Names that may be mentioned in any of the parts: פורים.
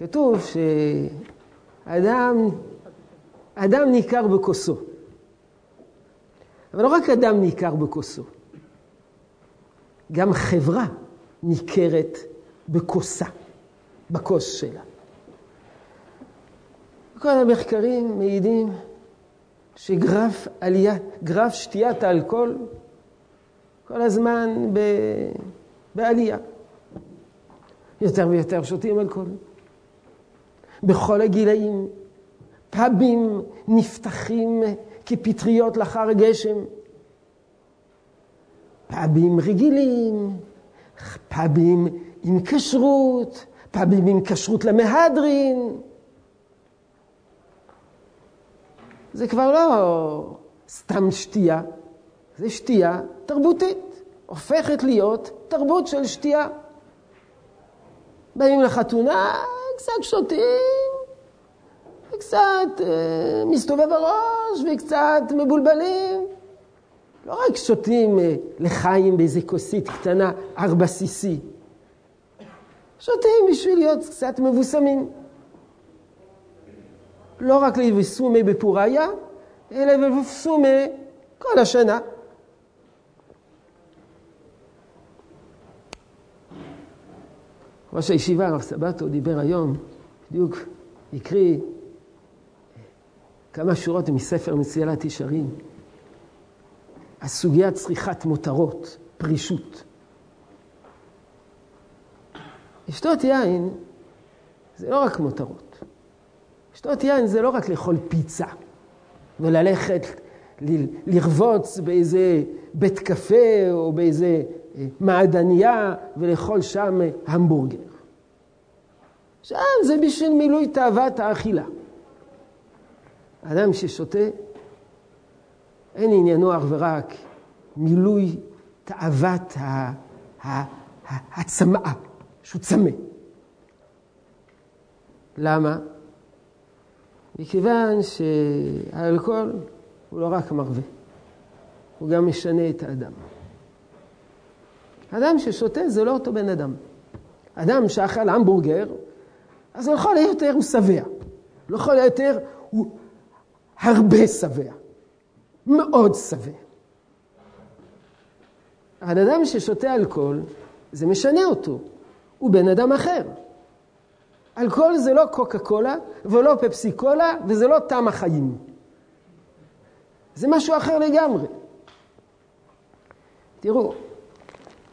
כתוב שאדם ניכר בכוסו. אבל לא רק אדם ניכר בכוסו. גם חברה ניכרת בכוסה, בכוס שלה. כל המחקרים מעידים שגרף שתיית האלכוהול כל הזמן בעלייה. יותר ויותר שותים אלכוהול. בכל הגילאים, פאבים נפתחים כפטריות לאחר גשם. פאבים רגילים, פאבים עם כשרות, פאבים עם כשרות למהדרין. זה כבר לא סתם שתייה, זה שתייה תרבותית. הופכת להיות תרבות של שתייה. באים לחתונה, קצת שותים, וקצת מסתובב הראש, וקצת מבולבלים. לא רק שותים לחיים באיזו כוסית קטנה, 4cc. שותים בשביל להיות קצת מבוסמים. לא רק לבסומי בפוריה, אלא לבסומי כל השנה. ראש הישיבה, הרב סבתו, דיבר היום, בדיוק הקריא כמה שורות מספר מצילת ישרים. הסוגיה צריכת מותרות, פרישות. לשתות יין זה לא רק מותרות. לשתות יין זה לא רק לאכול פיצה וללכת לרבוץ באיזה בית קפה או באיזה מעדניה ולאכול שם המבורגר. שם זה בשביל מילוי תאוות האכילה. אדם ששותה אין עניינו אך ורק מילוי תאוות הצמאה, שהוא צמא. למה? מכיוון שהאלכוהול הוא לא רק מרווה, הוא גם משנה את האדם. אדם ששותה זה לא אותו בן אדם. אדם שאכל המבורגר, אז לא יכול יותר הוא שבע. לא יכול יותר הוא הרבה שבע. מאוד שבע. האדם ששותה אלכוהול, זה משנה אותו. הוא בן אדם אחר. אלכוהול זה לא קוקה קולה, ולא פפסי קולה, וזה לא טעם החיים. זה משהו אחר לגמרי. תראו,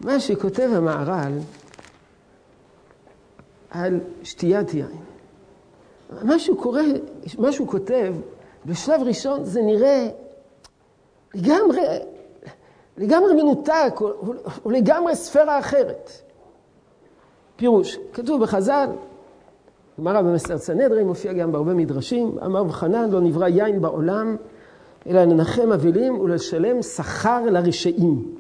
מה שכותב המהר"ל על שתיית יין. מה שהוא כותב, בשלב ראשון זה נראה לגמרי מנותק, או לגמרי ספירה אחרת. פירוש, כתוב בחז"ל, גמרא במסכת סנהדרין, מופיע גם בהרבה מדרשים, אמר רב חנן, לא נברא יין בעולם, אלא לנחם אבלים ולשלם שכר לרשעים.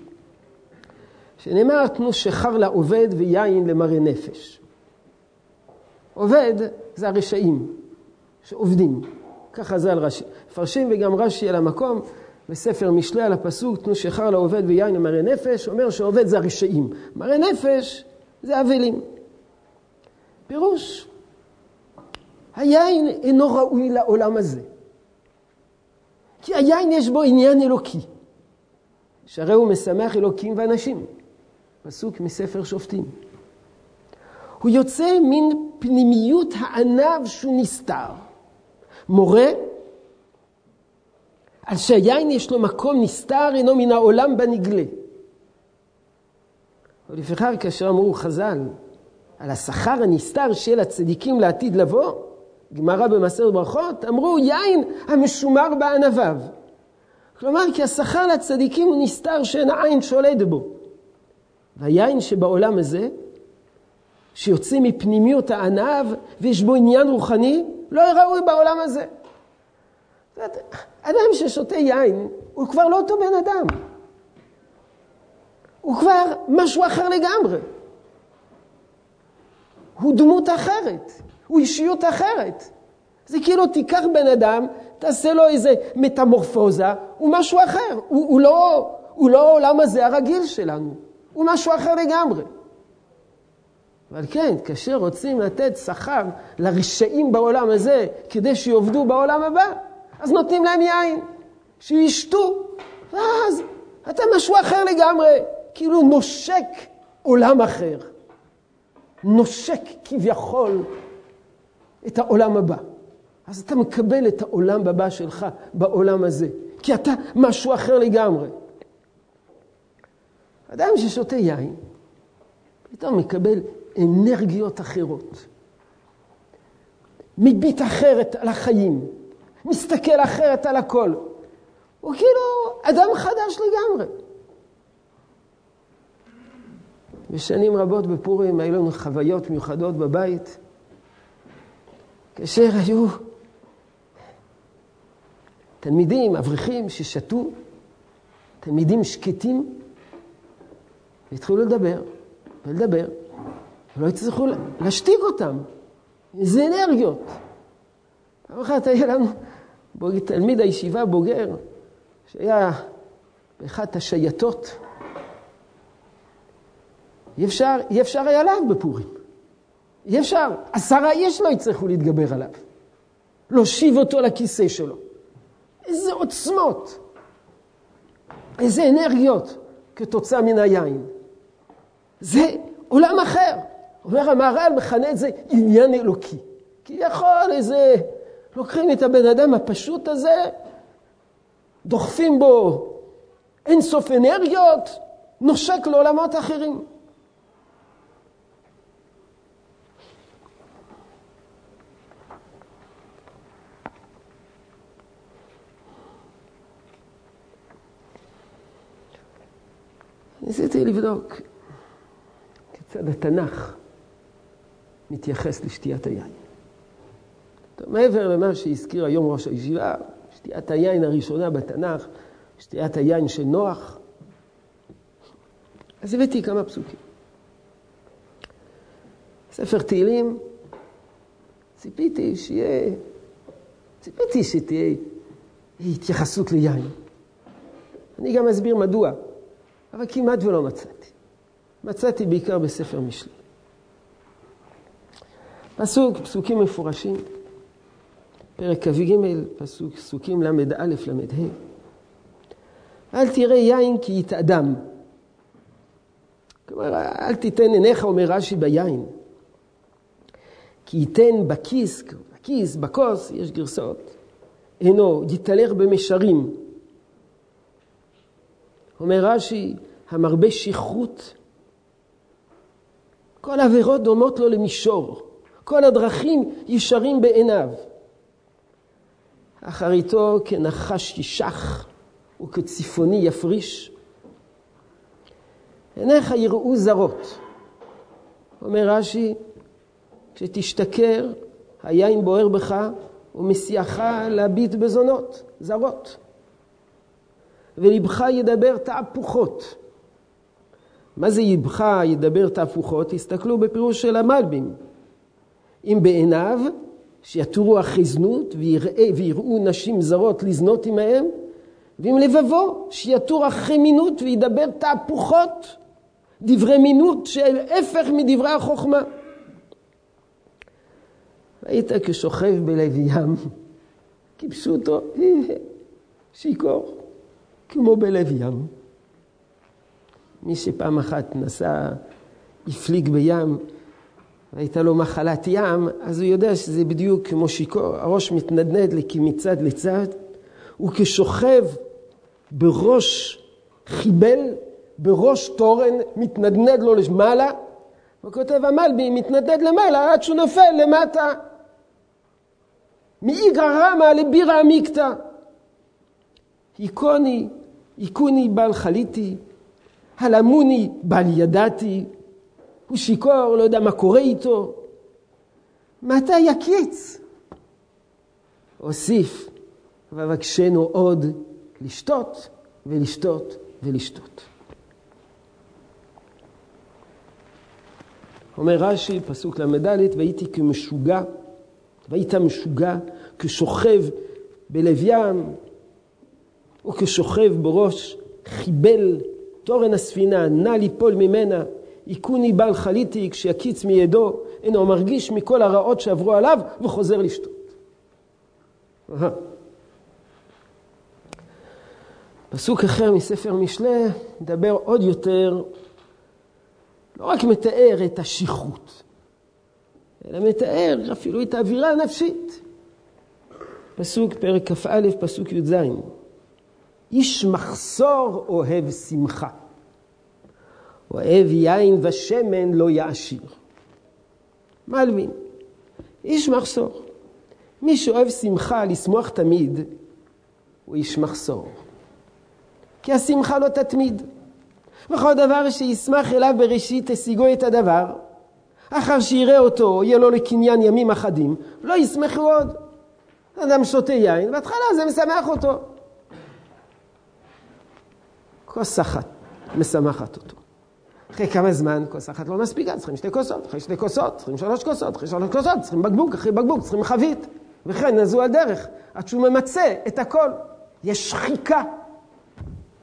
שנאמר, תנו שכר לעובד ויין למרי נפש. עובד זה הרשעים שעובדים. ככה זה על פרשים וגם רש"י על המקום, בספר משלי על הפסוק, תנו שכר לעובד ויין למרי נפש, אומר שעובד זה הרשעים. מרי נפש זה אבלים. פירוש, היין אינו ראוי לעולם הזה. כי היין יש בו עניין אלוקי. שהרי הוא משמח אלוקים ואנשים. פסוק מספר שופטים. הוא יוצא מן פנימיות הענב שהוא נסתר. מורה, על שהיין יש לו מקום נסתר, אינו מן העולם בנגלה. ולפיכך כאשר אמרו חז"ל, על השכר הנסתר של הצדיקים לעתיד לבוא, גמרא במסכת ברכות, אמרו יין המשומר בענביו. כלומר, כי השכר לצדיקים הוא נסתר שאין העין שולט בו. והיין שבעולם הזה, שיוצא מפנימיות הענב ויש בו עניין רוחני, לא ראוי בעולם הזה. אדם ששותה יין, הוא כבר לא אותו בן אדם. הוא כבר משהו אחר לגמרי. הוא דמות אחרת, הוא אישיות אחרת. זה כאילו תיקח בן אדם, תעשה לו איזה מטמורפוזה, הוא משהו אחר. הוא לא העולם הזה הרגיל שלנו. הוא משהו אחר לגמרי. אבל כן, כאשר רוצים לתת שכר לרשעים בעולם הזה, כדי שיעבדו בעולם הבא, אז נותנים להם יין, שישתו, ואז אתה משהו אחר לגמרי, כאילו נושק עולם אחר. נושק כביכול את העולם הבא. אז אתה מקבל את העולם הבא שלך בעולם הזה, כי אתה משהו אחר לגמרי. אדם ששותה יין, פתאום מקבל אנרגיות אחרות. מביט אחרת על החיים, מסתכל אחרת על הכל. הוא כאילו אדם חדש לגמרי. בשנים רבות בפורים היו לנו חוויות מיוחדות בבית, כאשר היו תלמידים, אברכים ששתו, תלמידים שקטים, והתחילו לדבר ולדבר, ולא הצליחו להשתיק אותם. זה אנרגיות. פעם אחת היה לנו תלמיד הישיבה בוגר, שהיה באחת השייטות, אי אפשר היה עליו בפורים. אי אפשר. 10 איש לא יצטרכו להתגבר עליו. להושיב אותו לכיסא שלו. איזה עוצמות. איזה אנרגיות כתוצאה מן היין. זה עולם אחר. אומר המהר"ל מכנה את זה עניין אלוקי. כי יכול איזה... לוקחים את הבן אדם הפשוט הזה, דוחפים בו אינסוף אנרגיות, נושק לעולמות אחרים. ניסיתי לבדוק כיצד התנ"ך מתייחס לשתיית היין. טוב, מעבר למה שהזכיר היום ראש הישיבה, שתיית היין הראשונה בתנ"ך, שתיית היין של נוח, אז הבאתי כמה פסוקים. ספר תהילים, ציפיתי שתהיה התייחסות ליין. אני גם אסביר מדוע. אבל כמעט ולא מצאתי. מצאתי בעיקר בספר משלי. פסוקים מפורשים, פרק כ"ג, פסוקים ל"א, ל"ה. אל תראה יין כי יתאדם. כלומר, אל תיתן עיניך, אומר רש"י, ביין. כי ייתן בכיס, בכוס, יש גרסאות. אינו, יתהלך במישרים. אומר רש"י, המרבה שכרות, כל עבירות דומות לו למישור, כל הדרכים ישרים בעיניו. אחריתו כנחש ישח וכציפוני יפריש. עיניך יראו זרות. אומר רש"י, כשתשתכר, היין בוער בך ומסיעך להביט בזונות, זרות. ולבך ידבר תהפוכות. מה זה לבך ידבר תהפוכות? תסתכלו בפירוש של המלבים. אם בעיניו שיתורו החזנות ויראו נשים זרות לזנות עמהם, ואם לבבו שיתור החמינות וידבר תהפוכות, דברי מינות שהפך מדברי החוכמה. ראית כשוכב בלב ים, כיבשו אותו, שיקור. כמו בלב ים. מי שפעם אחת נסע, הפליג בים, והייתה לו מחלת ים, אז הוא יודע שזה בדיוק כמו שיקור, הראש מתנדנד מצד לצד, וכשוכב בראש חיבל, בראש תורן, מתנדנד לו למעלה, וכותב המלבי, מתנדנד למעלה, עד שהוא נופל למטה. מאיגרא רמא לבירא עמיקתא. היכוני בל חליתי, הלמוני בל ידעתי, הוא שיכור, לא יודע מה קורה איתו. מתי יקיץ? הוסיף, ובקשנו עוד לשתות ולשתות ולשתות. אומר רש"י, פסוק למדלת, והיית משוגע, כשוכב בלב ים, או כשוכב בראש חיבל תורן הספינה, נע ליפול ממנה, עיקוני בעל חליתי, כשיקיץ מידו, אינו מרגיש מכל הרעות שעברו עליו, וחוזר לשתות. פסוק אחר מספר משלי, מדבר עוד יותר, לא רק מתאר את השיחות, אלא מתאר אפילו את האווירה הנפשית. פסוק פרק כ"א, פסוק י"ז. איש מחסור אוהב שמחה. אוהב יין ושמן לא יעשיר. מלבין. איש מחסור. מי שאוהב שמחה לשמוח תמיד, הוא איש מחסור. כי השמחה לא תתמיד. וכל דבר שישמח אליו בראשית תשיגו את הדבר, אחר שיראה אותו, יהיה לו לקניין ימים אחדים, לא ישמח עוד. אדם שותה יין, בהתחלה זה משמח אותו. כוס אחת משמחת אותו. אחרי כמה זמן, כוס אחת לא מספיקה, צריכים שתי כוסות, אחרי שתי כוסות, צריכים שלוש כוסות, אחרי שלוש כוסות, צריכים בקבוק, אחרי בקבוק, צריכים חבית, וכן נזו הדרך, עד שהוא ממצה את הכל. יש שחיקה.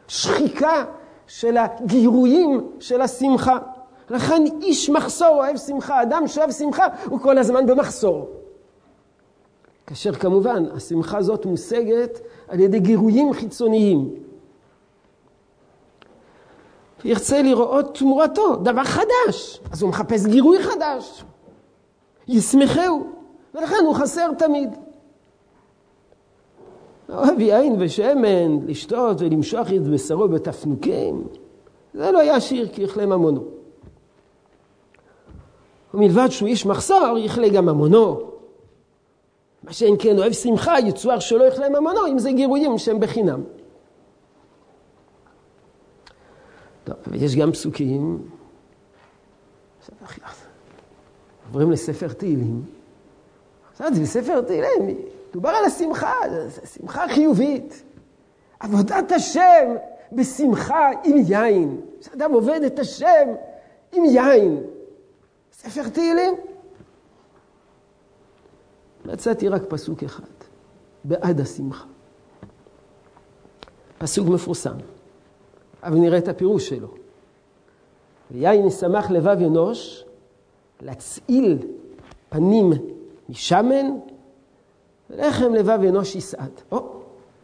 שחיקה של הגירויים של השמחה. לכן איש מחסור אוהב שמחה, אדם שאוהב שמחה הוא כל הזמן במחסור. כאשר כמובן השמחה הזאת מושגת על ידי גירויים חיצוניים. ירצה לראות תמורתו, דבר חדש, אז הוא מחפש גירוי חדש. ישמחהו, ולכן הוא חסר תמיד. אוהב יין ושמן, לשתות ולמשוח את בשרו בתפנוקים. זה לא יעשיר כי יחלה ממונו. ומלבד שהוא איש מחסור, יחלה גם ממונו. מה שאין כן אוהב שמחה, יצואר שלא יחלה ממונו, אם זה גירויים שהם בחינם. טוב, ויש גם פסוקים. עוברים לספר תהילים. זה בספר תהילים. דובר על השמחה, שמחה חיובית. עבודת השם בשמחה עם יין. שאדם עובד את השם עם יין. ספר תהילים. מצאתי רק פסוק אחד. בעד השמחה. פסוק מפורסם. אבל נראה את הפירוש שלו. ויין ישמח לבב אנוש, להצעיל פנים משמן, ולחם לבב אנוש יסעד.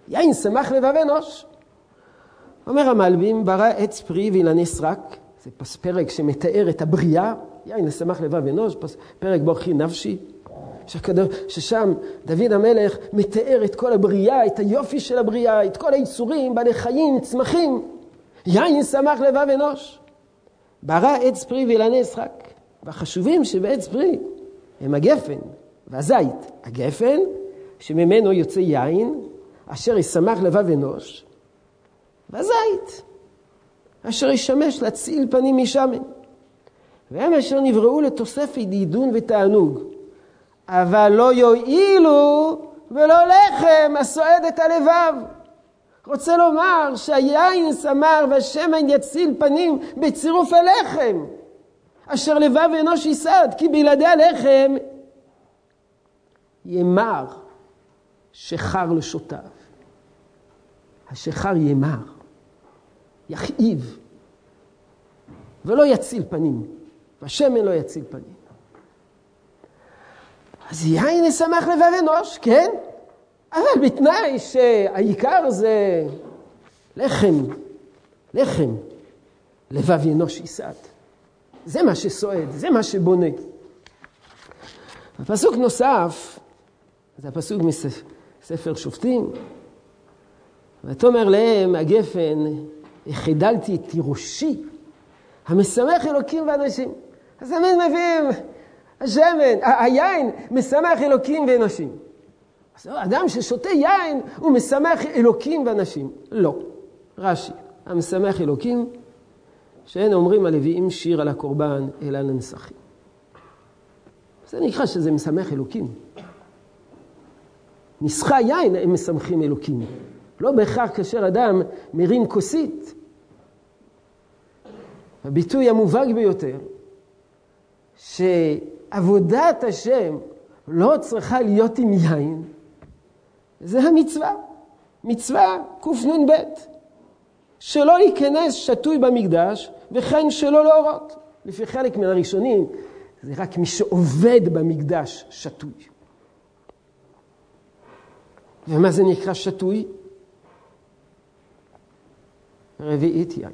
יין ישמח לבב אנוש. אומר המלבים, ברא עץ פרי ואילני סרק, זה פרק שמתאר את הבריאה, יין ישמח לבב אנוש, פרק ברכי נפשי, ששם דוד המלך מתאר את כל הבריאה, את היופי של הבריאה, את כל היצורים, בעלי חיים, צמחים, יין שמח לבב אנוש. ברא עץ פרי ואילני סרק. והחשובים שבעץ פרי הם הגפן והזית. הגפן שממנו יוצא יין אשר ישמח לבב אנוש. והזית אשר ישמש להציל פנים משמן. והם אשר נבראו לתוספת עידון ותענוג. אבל לא יועילו ולא לחם הסועד את הלבב. רוצה לומר שהיין שמר והשמן יציל פנים בצירוף הלחם אשר לבב אנוש יסעד, כי בלעדי הלחם ימר שחר לשותיו. השחר ימר, יכאיב, ולא יציל פנים, והשמן לא יציל פנים. אז יין ישמח לבב אנוש, כן? אבל בתנאי שהעיקר זה לחם, לבב אנוש יסעד. זה מה שסועד, זה מה שבונה. הפסוק נוסף, זה הפסוק מספר שופטים. ותאמר להם, הגפן, החדלתי את תירושי, המשמח אלוקים ואנשים. אז תמיד מביאים, היין משמח אלוקים ואנשים. אדם ששותה יין הוא משמח אלוקים ואנשים. לא. רש"י, המשמח אלוקים, שאין אומרים הלוויים שיר על הקורבן אלא לנסחים. זה נקרא שזה משמח אלוקים. נסחה יין הם משמחים אלוקים. לא בהכרח כאשר אדם מרים כוסית. הביטוי המובהק ביותר, שעבודת השם לא צריכה להיות עם יין, זה המצווה. מצווה קופנון ב' שלא להיכנס שטוי במקדש וכן שלא להורות. לפי חלק מן הראשונים, זה רק מי שעובד במקדש שטוי. ומה זה נקרא שטוי? רביעית יין.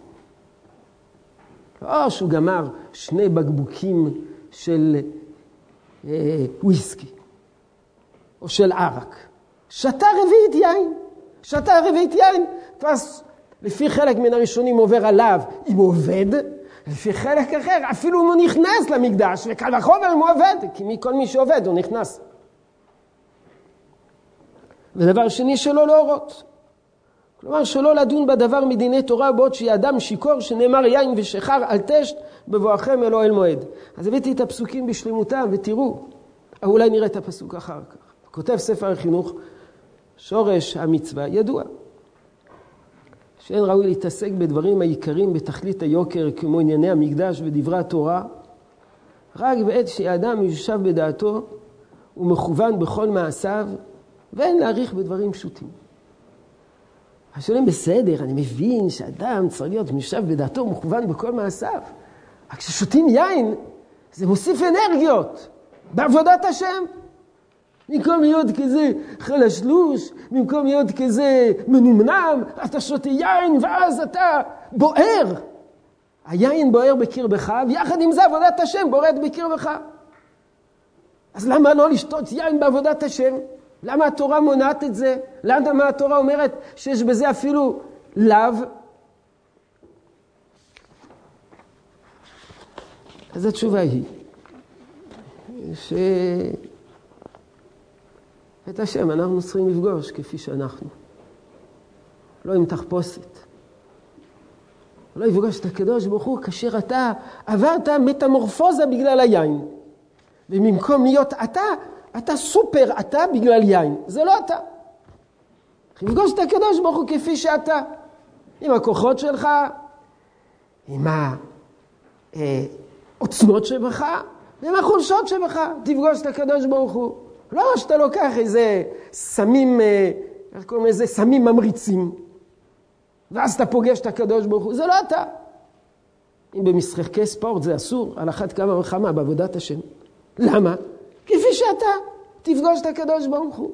או שהוא גמר שני בקבוקים של וויסקי, או של ערק. שתה רביעית יין. שתה רביעית יין. אז לפי חלק מן הראשונים עובר עליו אם עובד, לפי חלק אחר אפילו אם הוא נכנס למקדש, וקל וחומר אם הוא עובד, כי מכל מי שעובד הוא נכנס. ודבר שני, שלא להורות. כלומר, שלא לדון בדבר מדיני תורה, בעוד שיאדם שיקור שנאמר יין ושחר על תשת בבואכם אלוהי אל מועד. אז הבאתי את הפסוקים בשלמותם, ותראו, אולי נראה את הפסוק אחר כך. כותב ספר החינוך, שורש המצווה ידוע, שאין ראוי להתעסק בדברים העיקרים בתכלית היוקר כמו ענייני המקדש ודברי התורה, רק בעת שהאדם יושב בדעתו ומכוון בכל מעשיו, ואין להעריך בדברים פשוטים. השאלים בסדר, אני מבין שאדם צריך להיות מיושב בדעתו ומכוון בכל מעשיו. רק כששותים יין, זה מוסיף אנרגיות בעבודת השם. במקום להיות כזה חלשלוש, במקום להיות כזה מנומנם, אתה שותה יין ואז אתה בוער. היין בוער בקרבך, ויחד עם זה עבודת השם בוערת בקרבך. אז למה לא לשתות יין בעבודת השם? למה התורה מונעת את זה? למה התורה אומרת שיש בזה אפילו לאו? אז התשובה היא את השם אנחנו צריכים לפגוש כפי שאנחנו. לא עם תחפושת. לא יפגוש את הקדוש ברוך הוא כאשר אתה עברת מטמורפוזה בגלל היין. ובמקום להיות אתה סופר אתה בגלל יין. זה לא אתה. לפגוש את הקדוש ברוך הוא כפי שאתה. עם הכוחות שלך, עם העוצמות שבך, ועם החולשות שבך. תפגוש את הקדוש ברוך הוא. לא שאתה לוקח איזה סמים, איך קוראים לזה, סמים ממריצים, ואז אתה פוגש את הקדוש ברוך הוא. זה לא אתה. אם במשחקי ספורט זה אסור, על אחת כמה וכמה בעבודת השם. למה? כפי שאתה תפגוש את הקדוש ברוך הוא.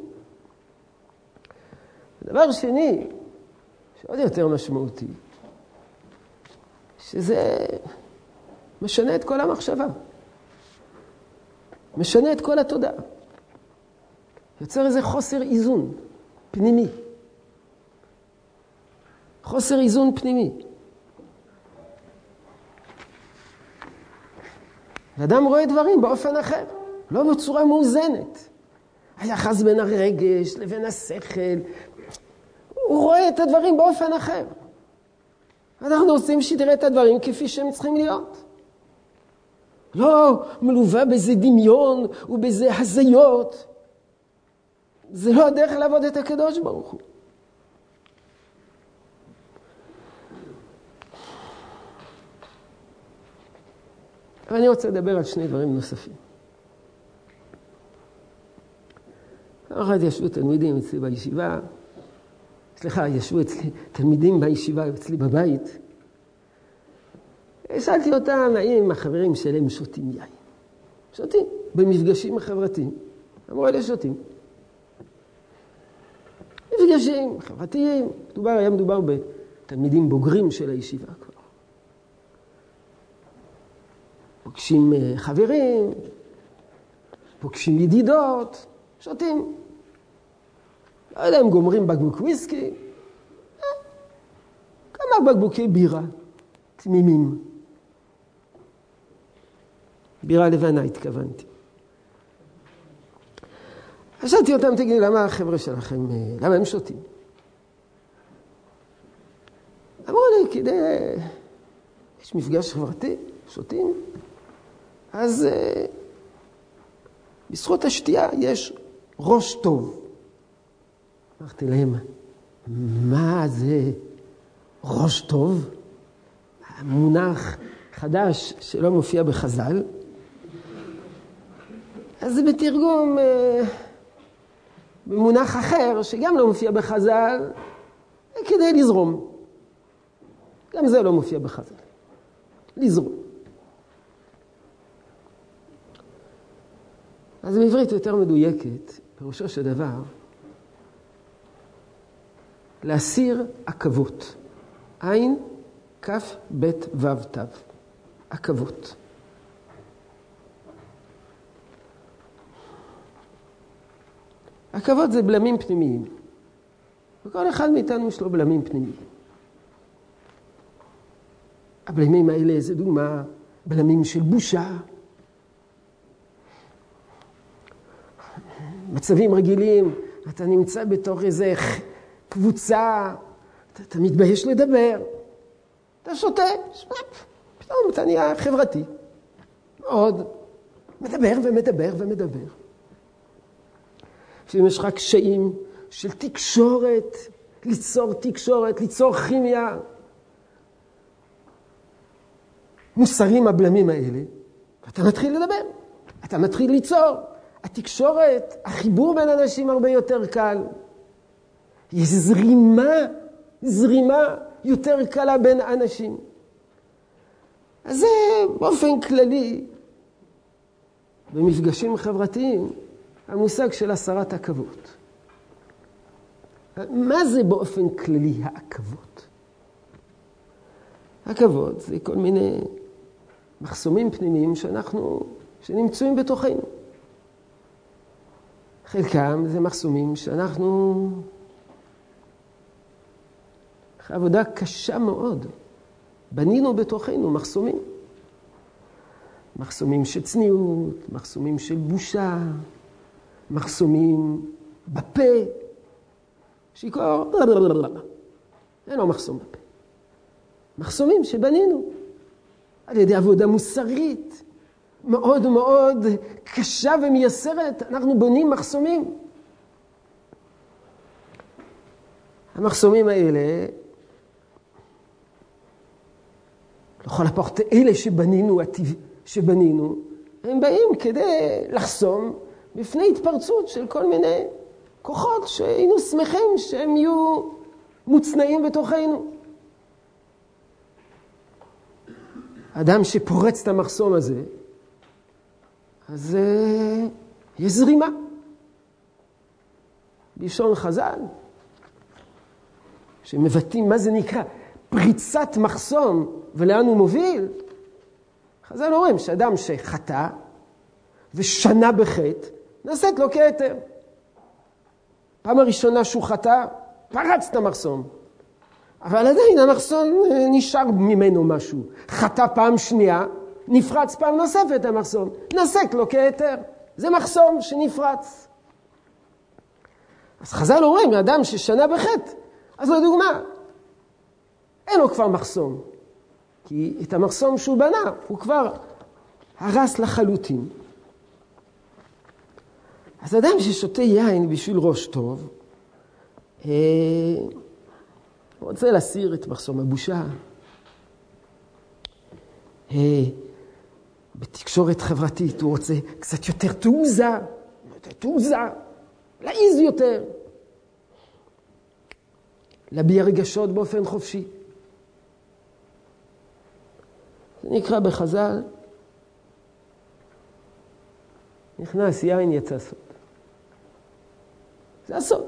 הדבר שני, שעוד יותר משמעותי, שזה משנה את כל המחשבה. משנה את כל התודעה. יוצר איזה חוסר איזון פנימי. חוסר איזון פנימי. ואדם רואה דברים באופן אחר, לא בצורה מאוזנת. היחס בין הרגש לבין השכל, הוא רואה את הדברים באופן אחר. אנחנו רוצים שתראה את הדברים כפי שהם צריכים להיות. לא מלווה בזה דמיון ובזה הזיות. זה לא הדרך לעבוד את הקדוש ברוך הוא. אבל אני רוצה לדבר על שני דברים נוספים. אחת, ישבו תלמידים אצלי בישיבה, ישבו אצלי תלמידים בישיבה אצלי בבית. שאלתי אותם, האם החברים שלהם שותים יין? שותים, במפגשים החברתיים. אמרו, אלה שותים. מפגשים חברתיים, היה מדובר בתלמידים בוגרים של הישיבה כבר. פוגשים חברים, פוגשים ידידות, שותים. לא יודע, הם גומרים בקבוק וויסקי, כמה בקבוקי בירה, תמימים. בירה לבנה התכוונתי. שאלתי אותם, תגידי, למה החבר'ה שלכם, למה הם שותים? אמרו לי, כדי, יש מפגש חברתי, שותים, אז בזכות השתייה יש ראש טוב. אמרתי להם, מה זה ראש טוב? המונח חדש שלא מופיע בחז"ל. אז זה בתרגום במונח אחר, שגם לא מופיע בחז"ל, כדי לזרום. גם זה לא מופיע בחז"ל. לזרום. אז בעברית יותר מדויקת, פירושו של דבר, להסיר עקבות. עין, כף, בית, וו, תו. עקבות. עקבות זה בלמים פנימיים. וכל אחד מאיתנו יש לו בלמים פנימיים. הבלמים האלה זה דוגמה, בלמים של בושה. מצבים רגילים, אתה נמצא בתוך איזה קבוצה, אתה מתבייש לדבר, אתה שותה, פתאום אתה נהיה חברתי. עוד, מדבר ומדבר ומדבר. לפעמים יש רק קשיים של תקשורת, ליצור תקשורת, ליצור כימיה. מוסרים הבלמים האלה, אתה מתחיל לדבר, אתה מתחיל ליצור. התקשורת, החיבור בין אנשים הרבה יותר קל. יש זרימה יותר קלה בין אנשים. אז זה באופן כללי, במפגשים חברתיים, המושג של הסרת עקבות. מה זה באופן כללי העקבות? עקבות זה כל מיני מחסומים פנימיים שנמצאים בתוכנו. חלקם זה מחסומים שאנחנו, עבודה קשה מאוד, בנינו בתוכנו מחסומים. מחסומים של צניעות, מחסומים של בושה, מחסומים בפה. שיקור, אין לו מחסום בפה. מחסומים שבנינו על ידי עבודה מוסרית, מאוד מאוד קשה ומייסרת, אנחנו בונים מחסומים. המחסומים האלה, לכל הפחות אלה שבנינו, הם באים כדי לחסום בפני התפרצות של כל מיני כוחות שהיינו שמחים שהם יהיו מוצנעים בתוכנו. אדם שפורץ את המחסום הזה, אז יש זרימה. בלשון חז"ל, שמבטאים מה זה נקרא פריצת מחסום ולאן הוא מוביל, חז"ל אומרים שאדם שחטא ושנה בחטא, נעשית לו כתר. פעם הראשונה שהוא חטא, פרץ את המחסום. אבל עדיין המחסום נשאר ממנו משהו. חטא פעם שנייה, נפרץ פעם נוספת המחסום, נעשית לו כתר. זה מחסום שנפרץ. אז חז"ל אומרים, אדם ששנה בחטא, אז לדוגמה, אין לו כבר מחסום. כי את המחסום שהוא בנה, הוא כבר הרס לחלוטין. אז אדם ששותה יין בשביל ראש טוב, הוא רוצה להסיר את מחסום הבושה. בתקשורת חברתית הוא רוצה קצת יותר תעוזה, להעיז יותר, להביע רגשות באופן חופשי. זה נקרא בחז"ל, נכנס יין יצא סוד. זה הסוד.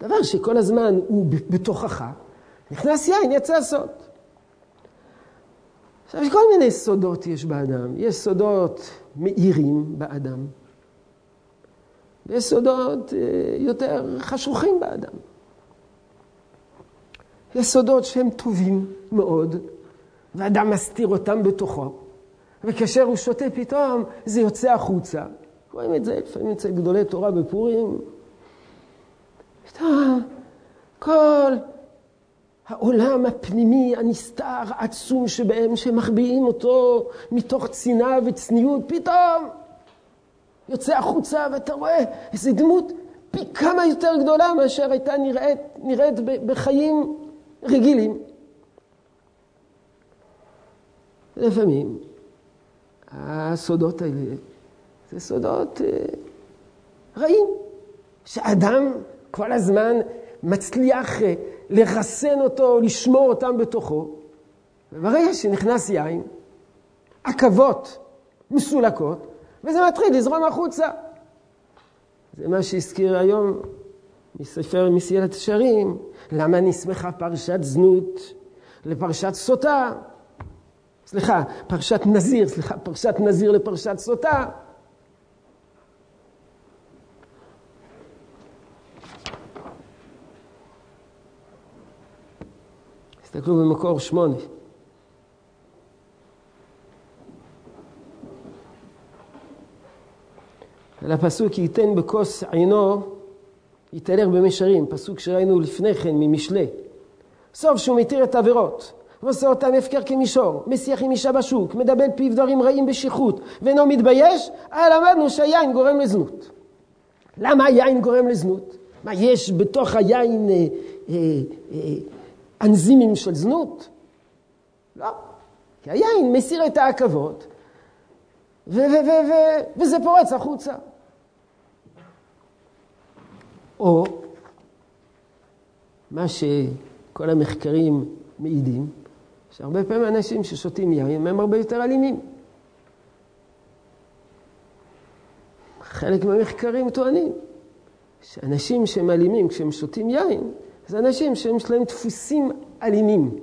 דבר שכל הזמן הוא בתוכך, נכנס יין יצא סוד. עכשיו, יש כל מיני סודות יש באדם. יש סודות מאירים באדם. ויש סודות יותר חשוכים באדם. יש סודות שהם טובים מאוד, ואדם מסתיר אותם בתוכו. וכאשר הוא שותה פתאום, זה יוצא החוצה. רואים את זה, לפעמים אצל גדולי תורה בפורים. פתאום, כל העולם הפנימי, הנסתר, עצום שבהם, שמחביאים אותו מתוך צינה וצניעות, פתאום יוצא החוצה, ואתה רואה איזו דמות פי כמה יותר גדולה מאשר הייתה נראית בחיים רגילים. לפעמים, הסודות האלה, זה סודות רעים, שאדם כל הזמן מצליח לרסן אותו, לשמור אותם בתוכו. וברגע שנכנס יין, עקבות מסולקות, וזה מתחיל לזרום החוצה. זה מה שהזכיר היום מספר מסילת ישרים, למה נסמכה פרשת זנות לפרשת סוטה. פרשת נזיר לפרשת סוטה. תסתכלו במקור 8. על הפסוק ייתן בכוס עינו יתהלך במישרים, פסוק שראינו לפני כן ממשלי. סוף שהוא מתיר את עבירות, ועושה אותם הפקר כמישור, משיח עם אישה בשוק, מדבר פיו דברים רעים בשכרות, ואינו מתבייש, למדנו שהיין גורם לזנות. למה היין גורם לזנות? מה יש בתוך היין אנזימים של זנות? לא. כי היין מסיר את העכבות, וזה פורץ החוצה. או, מה שכל המחקרים מעידים, שהרבה פעמים אנשים ששותים יין הם הרבה יותר אלימים. חלק מהמחקרים טוענים שאנשים שהם אלימים כשהם שותים יין, זה אנשים שהם שלהם דפוסים אלימים,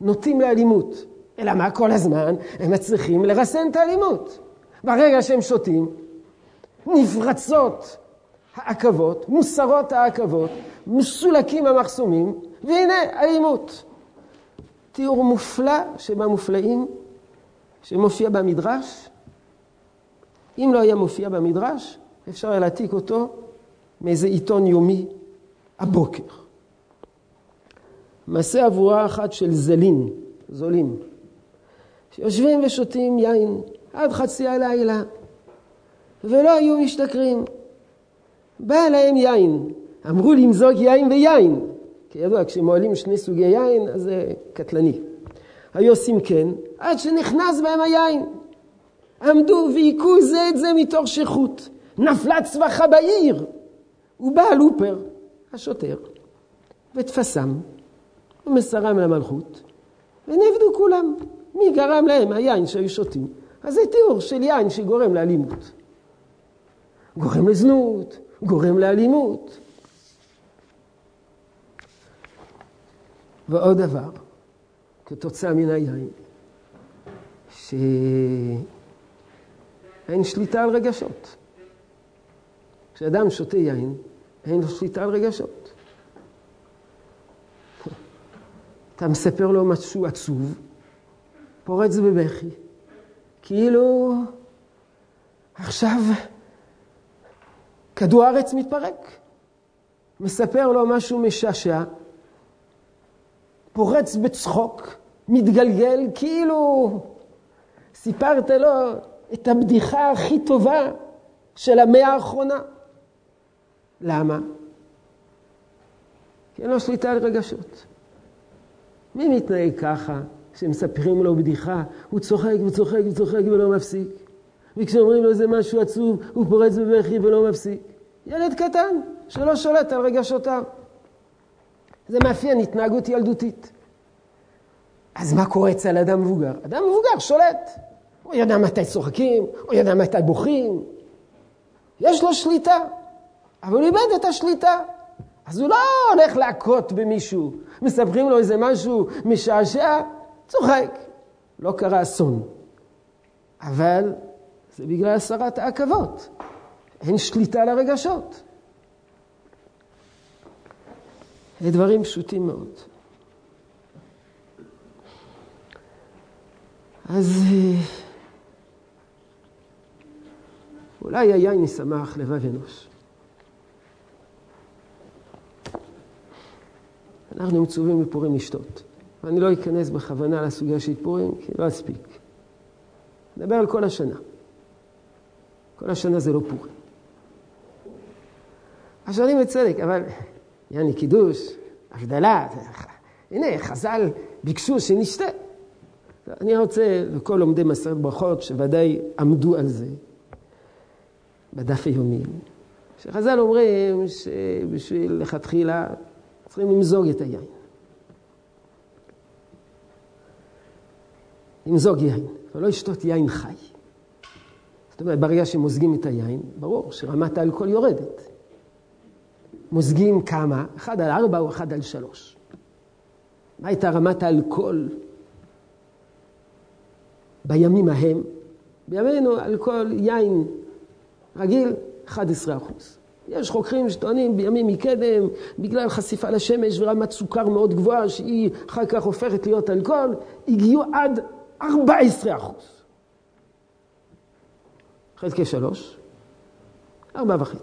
נוטים לאלימות. אלא מה, כל הזמן הם מצליחים לרסן את האלימות. ברגע שהם שותים, נפרצות העכבות, מוסרות העכבות, מסולקים המחסומים, והנה אלימות. תיאור מופלא שבמופלאים, שמופיע במדרש. אם לא היה מופיע במדרש, אפשר להעתיק אותו מאיזה עיתון יומי. הבוקר. מעשה עבורה אחת של זולים, שיושבים ושותים יין עד חצי הלילה, ולא היו משתכרים. בא להם יין, אמרו למזוג יין ויין, כי ידוע, כשמועלים שני סוגי יין, אז זה קטלני. היו עושים כן, עד שנכנס בהם היין. עמדו ועיקו זה את זה מתוך שכות. נפלה צבחה בעיר, ובא הלופר. השוטר, ותפסם, ומסרם למלכות, ונבדו כולם. מי גרם להם? היין שהיו שותים. אז זה תיאור של יין שגורם לאלימות. גורם לזנות, גורם לאלימות. ועוד דבר, כתוצאה מן היין, שאין שליטה על רגשות. כשאדם שותה יין, אין לו שליטה על רגשות. אתה מספר לו משהו עצוב, פורץ בבכי, כאילו עכשיו כדור הארץ מתפרק. מספר לו משהו משעשע, פורץ בצחוק, מתגלגל, כאילו סיפרת לו את הבדיחה הכי טובה של המאה האחרונה. למה? כי אין לו שליטה על רגשות. מי מתנהג ככה, שמספרים לו בדיחה, הוא צוחק וצוחק וצוחק ולא מפסיק. וכשאומרים לו זה משהו עצוב, הוא פורץ בבכי ולא מפסיק. ילד קטן, שלא שולט על רגשותיו. זה מאפיין התנהגות ילדותית. אז מה קורה אצל אדם מבוגר? אדם מבוגר שולט. הוא יודע מתי צוחקים, הוא יודע מתי בוכים. יש לו שליטה. אבל הוא איבד את השליטה. אז הוא לא הולך להכות במישהו. מספרים לו איזה משהו משעשע, צוחק. לא קרה אסון. אבל זה בגלל הסרת העכבות. אין שליטה על הרגשות. הדברים פשוטים מאוד. אז אולי היין ישמח לבב אנוש. אנחנו מצווים בפורים לשתות. ואני לא אכנס בכוונה לסוגיה של פורים, כי לא אספיק. נדבר על כל השנה. כל השנה זה לא פורים. השנים בצדק, אבל יעני קידוש, הבדלה. הנה, חז"ל ביקשו שנשתה. אני רוצה לכל לומדי מסכת ברכות, שוודאי עמדו על זה, בדף היומי. שחז"ל אומרים שבשביל לכתחילה, צריכים למזוג את היין. למזוג יין, ולא לשתות יין חי. זאת אומרת, ברגע שמוזגים את היין, ברור שרמת האלכוהול יורדת. מוזגים כמה? 1/4 או 1/3. מה הייתה רמת האלכוהול בימים ההם? בימינו אלכוהול יין רגיל 11%. יש חוקרים שטוענים בימים מקדם, בגלל חשיפה לשמש ורמת סוכר מאוד גבוהה, שהיא אחר כך הופכת להיות אלכוהול, הגיעו עד 14%. 1/3, 4.5.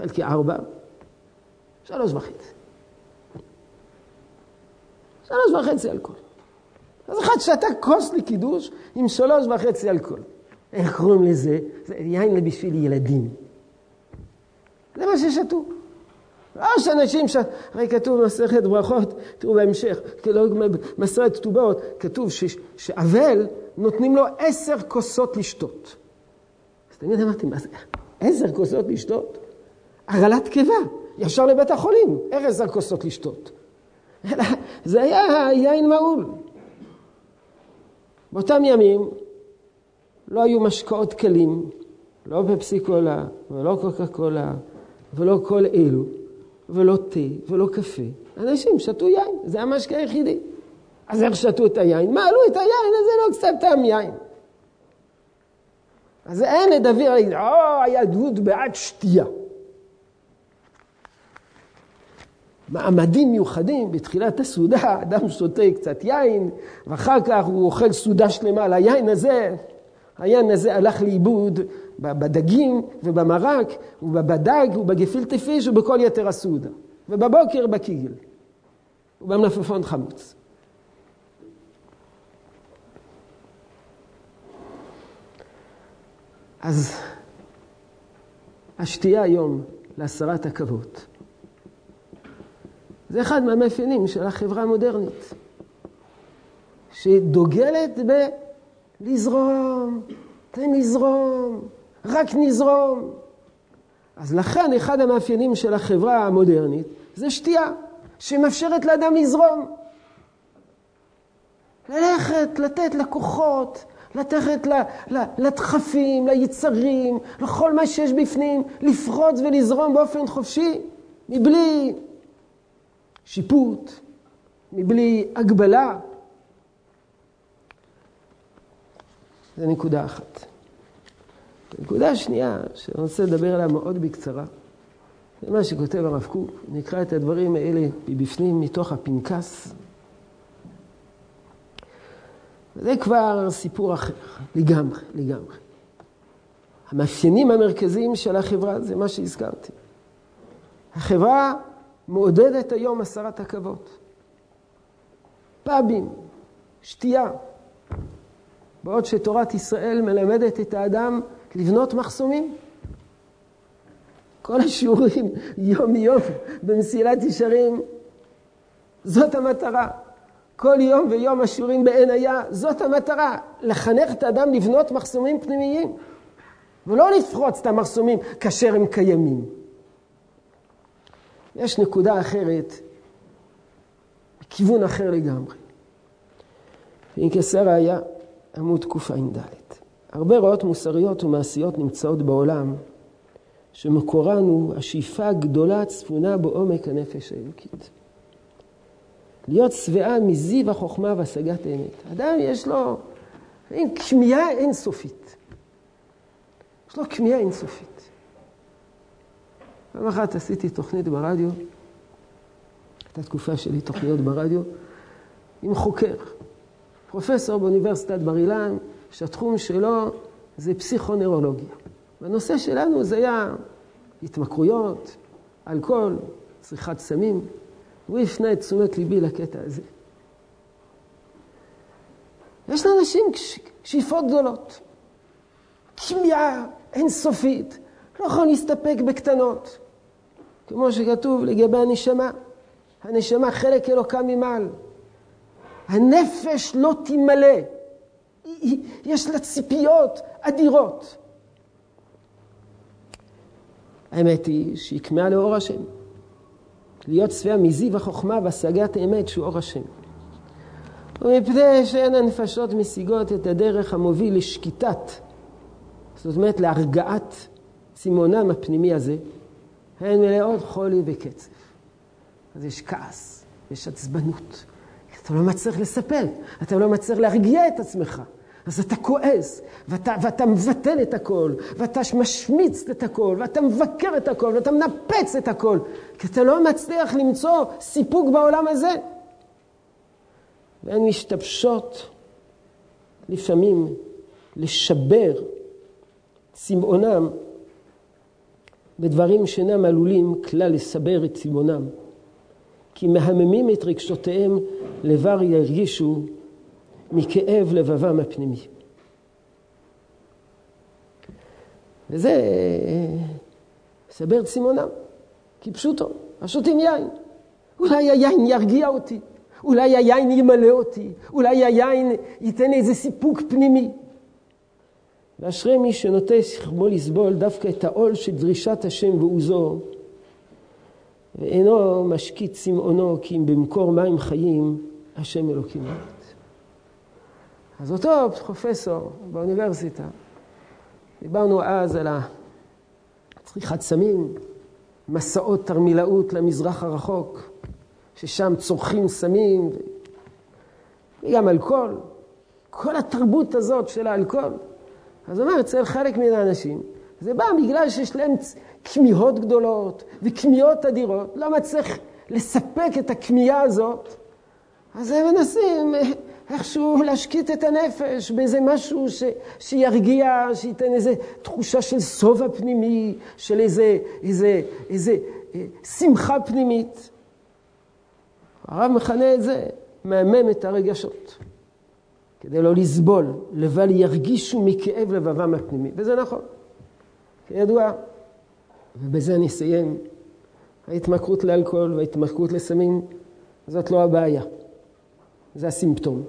1/4, 3.5. 3.5 אלכוהול. אז אחד שאתה כוס לקידוש עם 3.5 אלכוהול. איך קוראים לזה? זה יין בשביל ילדים. זה מה ששתו. ראש אנשים הרי כתוב מסכת ברכות, תראו בהמשך, מסכת כתובות, כתוב שאבל נותנים לו 10 כוסות לשתות. אז תמיד אמרתי, 10 כוסות לשתות? הרעלת קיבה, ישר לבית החולים, 10 כוסות לשתות. זה היה יין מעול. באותם ימים לא היו משקאות קלים, לא פפסי קולה ולא קוקה קולה, ולא כל אלו, ולא תה, ולא קפה. אנשים שתו יין, זה המשקה היחידי. אז איך שתו את היין? מעלו את היין, אז זה לא קצת טעם יין. אז אין לדבר, היהדות בעד שתייה. מעמדים מיוחדים, בתחילת הסעודה, אדם שותה קצת יין, ואחר כך הוא אוכל סעודה שלמה על היין הזה. היין הזה הלך לאיבוד בדגים ובמרק ובבדג ובגפילטע פיש ובכל יתר הסעודה. ובבוקר בקיגל ובמלפפון חמוץ. אז השתייה היום להסרת עכבות. זה אחד מהמאפיינים של החברה המודרנית. שדוגלת לזרום, תן לזרום, רק נזרום. אז לכן אחד המאפיינים של החברה המודרנית זה שתייה שמאפשרת לאדם לזרום. ללכת, לתת לכוחות, לתת לדחפים, ליצרים, לכל מה שיש בפנים, לפרוץ ולזרום באופן חופשי, מבלי שיפוט, מבלי הגבלה. זה נקודה אחת. הנקודה השנייה, שאני רוצה לדבר עליה מאוד בקצרה, זה מה שכותב הרב קוק, נקרא את הדברים האלה מבפנים, מתוך הפנקס. זה כבר סיפור אחר, לגמרי. המאפיינים המרכזיים של החברה, זה מה שהזכרתי. החברה מעודדת היום 10 עכבות. פאבים, שתייה. בעוד שתורת ישראל מלמדת את האדם לבנות מחסומים. כל השיעורים יום יום במסילת ישרים, זאת המטרה. כל יום ויום השיעורים בעין היה, זאת המטרה. לחנך את האדם לבנות מחסומים פנימיים. ולא לפרוץ את המחסומים כאשר הם קיימים. יש נקודה אחרת, כיוון אחר לגמרי. אם כסר היה, עמוד קע"ד. הרבה רעות מוסריות ומעשיות נמצאות בעולם, שמקורן הוא השאיפה הגדולה צפונה בעומק הנפש האלוקית. להיות שבעה מזיו החוכמה והשגת האמת. אדם יש לו כמיהה אינסופית. יש לו כמיהה אינסופית. פעם אחת עשיתי תוכנית ברדיו, הייתה תקופה שלי תוכניות ברדיו, עם חוקר. פרופסור באוניברסיטת בר אילן, שהתחום שלו זה פסיכונוירולוגיה. והנושא שלנו זה היה התמכרויות, אלכוהול, צריכת סמים. הוא הפנה את תשומת ליבי לקטע הזה. יש לאנשים שאיפות גדולות. כמיהה אינסופית, לא יכול להסתפק בקטנות. כמו שכתוב לגבי הנשמה. הנשמה חלק אלוקה ממעל. הנפש לא תימלא. יש לה ציפיות אדירות. האמת היא שהיא כמאה לאור השם. להיות שבע מזיו החוכמה והשגת האמת שהוא אור השם. ומפני שאין הנפשות משיגות את הדרך המוביל לשקיטת זאת אומרת להרגעת סימונם הפנימי הזה, הן מלאות חולי וקצף. אז יש כעס, יש עצבנות. אתה לא מצליח לספל, אתה לא מצליח להרגיע את עצמך. אז אתה כועס, ואתה מבטל את הכל, ואתה משמיץ את הכל, ואתה מבקר את הכל, ואתה מנפץ את הכל, כי אתה לא מצליח למצוא סיפוק בעולם הזה. והן משתבשות לפעמים לשבר צמאונם בדברים שאינם עלולים כלל לסבר את צמאונם, כי מהממים את רגשותיהם לבר ירגישו מכאב לבבם הפנימי. וזה סבר צימונם, כי פשוטו, פשוט עם יין. אולי היין ירגיע אותי, אולי היין ימלא אותי, אולי היין ייתן איזה סיפוק פנימי. ואשרי מי שנוטה שכמו לסבול דווקא את העול של דרישת השם ועוזו, ואינו משקיט צמאונו, כי אם במקור מים חיים, השם אלוקים מת. אז אותו פרופסור באוניברסיטה, דיברנו אז על צריכת סמים, מסעות תרמילאות למזרח הרחוק, ששם צורכים סמים, וגם אלכוהול, כל התרבות הזאת של האלכוהול. אז אומר, אצל חלק מן האנשים, זה בא בגלל שיש להם כמיהות גדולות וכמיהות אדירות, לא מצליח לספק את הכמיהה הזאת, אז הם מנסים איכשהו להשקיט את הנפש באיזה משהו שירגיע, שייתן איזה תחושה של סובה פנימי, של איזה שמחה פנימית. הרב מכנה את זה, מהמם את הרגשות. כדי לא לסבול, לבל ירגישו מכאב לבבם הפנימי. וזה נכון, כידוע. ובזה אני אסיים. ההתמכרות לאלכוהול וההתמכרות לסמים, זאת לא הבעיה. זה הסימפטום.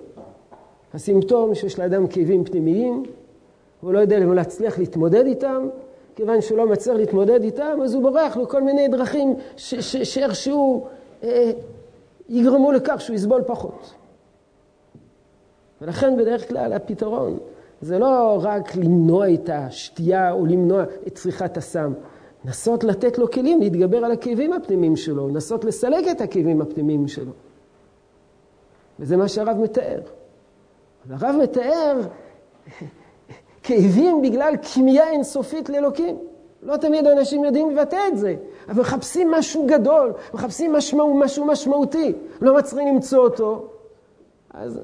הסימפטום שיש לאדם כאבים פנימיים, הוא לא יודע אם להצליח להתמודד איתם, כיוון שהוא לא מצליח להתמודד איתם, אז הוא בורח לו כל מיני דרכים שאיכשהו יגרמו לכך שהוא יסבול פחות. ולכן בדרך כלל הפתרון זה לא רק למנוע את השתייה או למנוע את צריכת הסם, נסות לתת לו כלים להתגבר על הכאבים הפנימיים שלו, נסות לסלק את הכאבים הפנימיים שלו. וזה מה שהרב מתאר. הרב מתאר כאבים בגלל כמיהה אינסופית לאלוקים. לא תמיד אנשים יודעים לבטא את זה, אבל מחפשים משהו גדול, מחפשים משהו משמעותי, לא מצליחים למצוא אותו. אז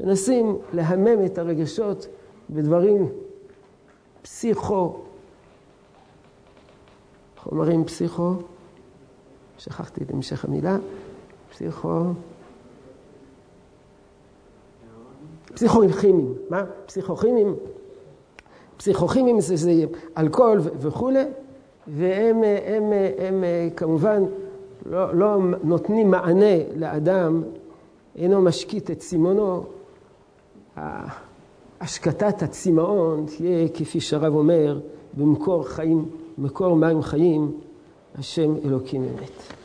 מנסים להמם את הרגשות בדברים חומרים פסיכו, שכחתי את המשך המילה, פסיכוכימיים, מה? פסיכוכימיים זה אלכוהול וכו', והם כמובן לא נותנים מענה לאדם, אינו משקיט את סימונו. השקטת הצמאון תהיה, כפי שהרב אומר, במקור מים חיים, השם אלוקים אמת.